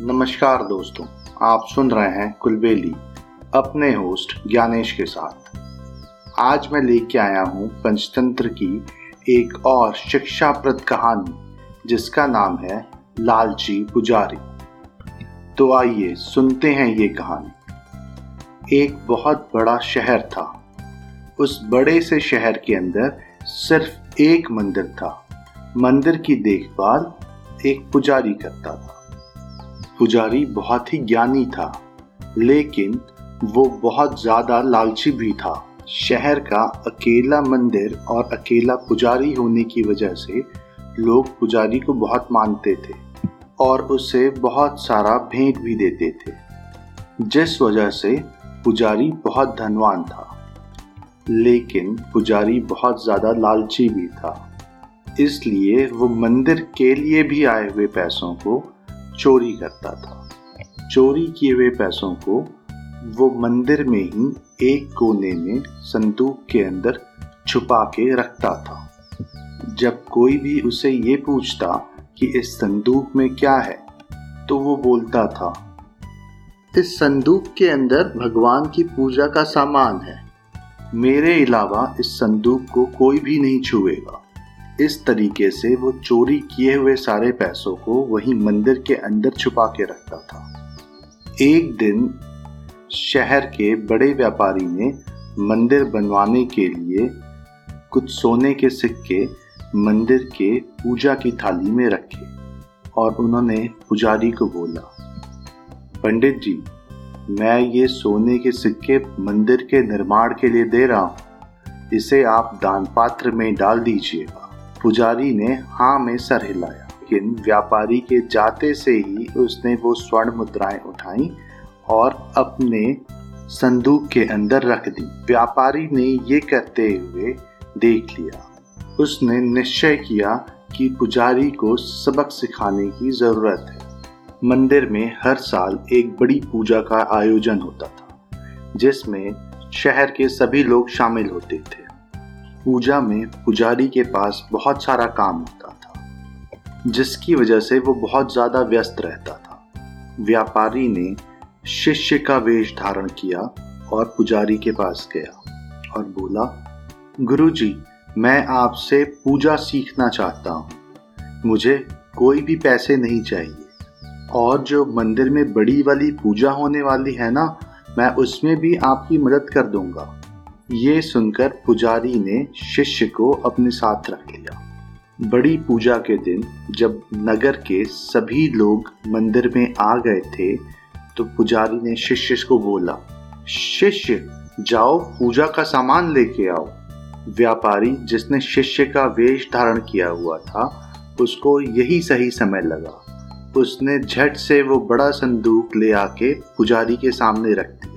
नमस्कार दोस्तों, आप सुन रहे हैं कुलबेली अपने होस्ट ज्ञानेश के साथ। आज मैं लेके आया हूँ पंचतंत्र की एक और शिक्षाप्रद कहानी जिसका नाम है लालची पुजारी। तो आइए सुनते हैं ये कहानी। एक बहुत बड़ा शहर था। उस बड़े से शहर के अंदर सिर्फ एक मंदिर था। मंदिर की देखभाल एक पुजारी करता था। पुजारी बहुत ही ज्ञानी था, लेकिन वो बहुत ज्यादा लालची भी था। शहर का अकेला मंदिर और अकेला पुजारी होने की वजह से लोग पुजारी को बहुत मानते थे और उसे बहुत सारा भेंट भी देते थे, जिस वजह से पुजारी बहुत धनवान था। लेकिन पुजारी बहुत ज्यादा लालची भी था, इसलिए वो मंदिर के लिए भी आए हुए पैसों को चोरी करता था। चोरी किए हुए पैसों को वो मंदिर में ही एक कोने में संदूक के अंदर छुपा के रखता था। जब कोई भी उसे ये पूछता कि इस संदूक में क्या है, तो वो बोलता था, इस संदूक के अंदर भगवान की पूजा का सामान है, मेरे अलावा इस संदूक को कोई भी नहीं छुएगा। इस तरीके से वो चोरी किए हुए सारे पैसों को वहीं मंदिर के अंदर छुपा के रखता था। एक दिन शहर के बड़े व्यापारी ने मंदिर बनवाने के लिए कुछ सोने के सिक्के मंदिर के पूजा की थाली में रखे और उन्होंने पुजारी को बोला, पंडित जी, मैं ये सोने के सिक्के मंदिर के निर्माण के लिए दे रहा हूँ, इसे आप दान पात्र में डाल दीजिएगा। पुजारी ने हाँ में सर हिलाया, लेकिन व्यापारी के जाते से ही उसने वो स्वर्ण मुद्राएं उठाई और अपने संदूक के अंदर रख दी। व्यापारी ने ये करते हुए देख लिया। उसने निश्चय किया कि पुजारी को सबक सिखाने की जरूरत है। मंदिर में हर साल एक बड़ी पूजा का आयोजन होता था, जिसमें शहर के सभी लोग शामिल होते थे। पूजा में पुजारी के पास बहुत सारा काम होता था, जिसकी वजह से वो बहुत ज़्यादा व्यस्त रहता था। व्यापारी ने शिष्य का वेश धारण किया और पुजारी के पास गया और बोला, गुरुजी, मैं आपसे पूजा सीखना चाहता हूँ, मुझे कोई भी पैसे नहीं चाहिए, और जो मंदिर में बड़ी वाली पूजा होने वाली है ना, मैं उसमें भी आपकी मदद कर दूँगा। ये सुनकर पुजारी ने शिष्य को अपने साथ रख लिया। बड़ी पूजा के दिन जब नगर के सभी लोग मंदिर में आ गए थे, तो पुजारी ने शिष्य को बोला, शिष्य, जाओ पूजा का सामान लेके आओ। व्यापारी, जिसने शिष्य का वेश धारण किया हुआ था, उसको यही सही समय लगा। उसने झट से वो बड़ा संदूक ले आके पुजारी के सामने रख दिया।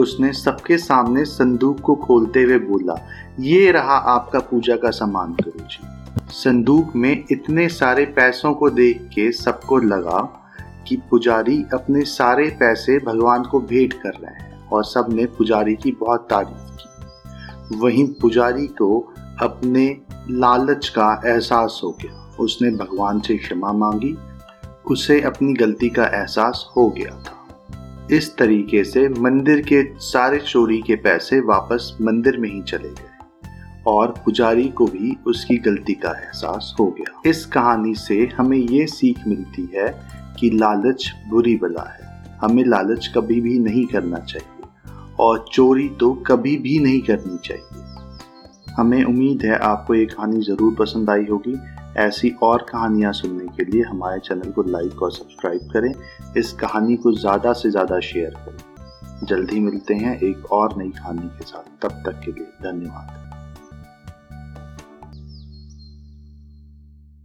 उसने सबके सामने संदूक को खोलते हुए बोला, ये रहा आपका पूजा का सामान गुरुजी। संदूक में इतने सारे पैसों को देख के सबको लगा कि पुजारी अपने सारे पैसे भगवान को भेंट कर रहे हैं, और सब ने पुजारी की बहुत तारीफ की। वहीं पुजारी को अपने लालच का एहसास हो गया। उसने भगवान से क्षमा मांगी, उसे अपनी गलती का एहसास हो गया था। इस तरीके से मंदिर के सारे चोरी के पैसे वापस मंदिर में ही चले गए और पुजारी को भी उसकी गलती का एहसास हो गया। इस कहानी से हमें ये सीख मिलती है कि लालच बुरी बला है। हमें लालच कभी भी नहीं करना चाहिए और चोरी तो कभी भी नहीं करनी चाहिए। हमें उम्मीद है आपको ये कहानी ज़रूर पसंद आई होगी। ऐसी और कहानियाँ सुनने के लिए हमारे चैनल को लाइक और सब्सक्राइब करें। इस कहानी को ज़्यादा से ज़्यादा शेयर करें। जल्द ही मिलते हैं एक और नई कहानी के साथ। तब तक के लिए धन्यवाद।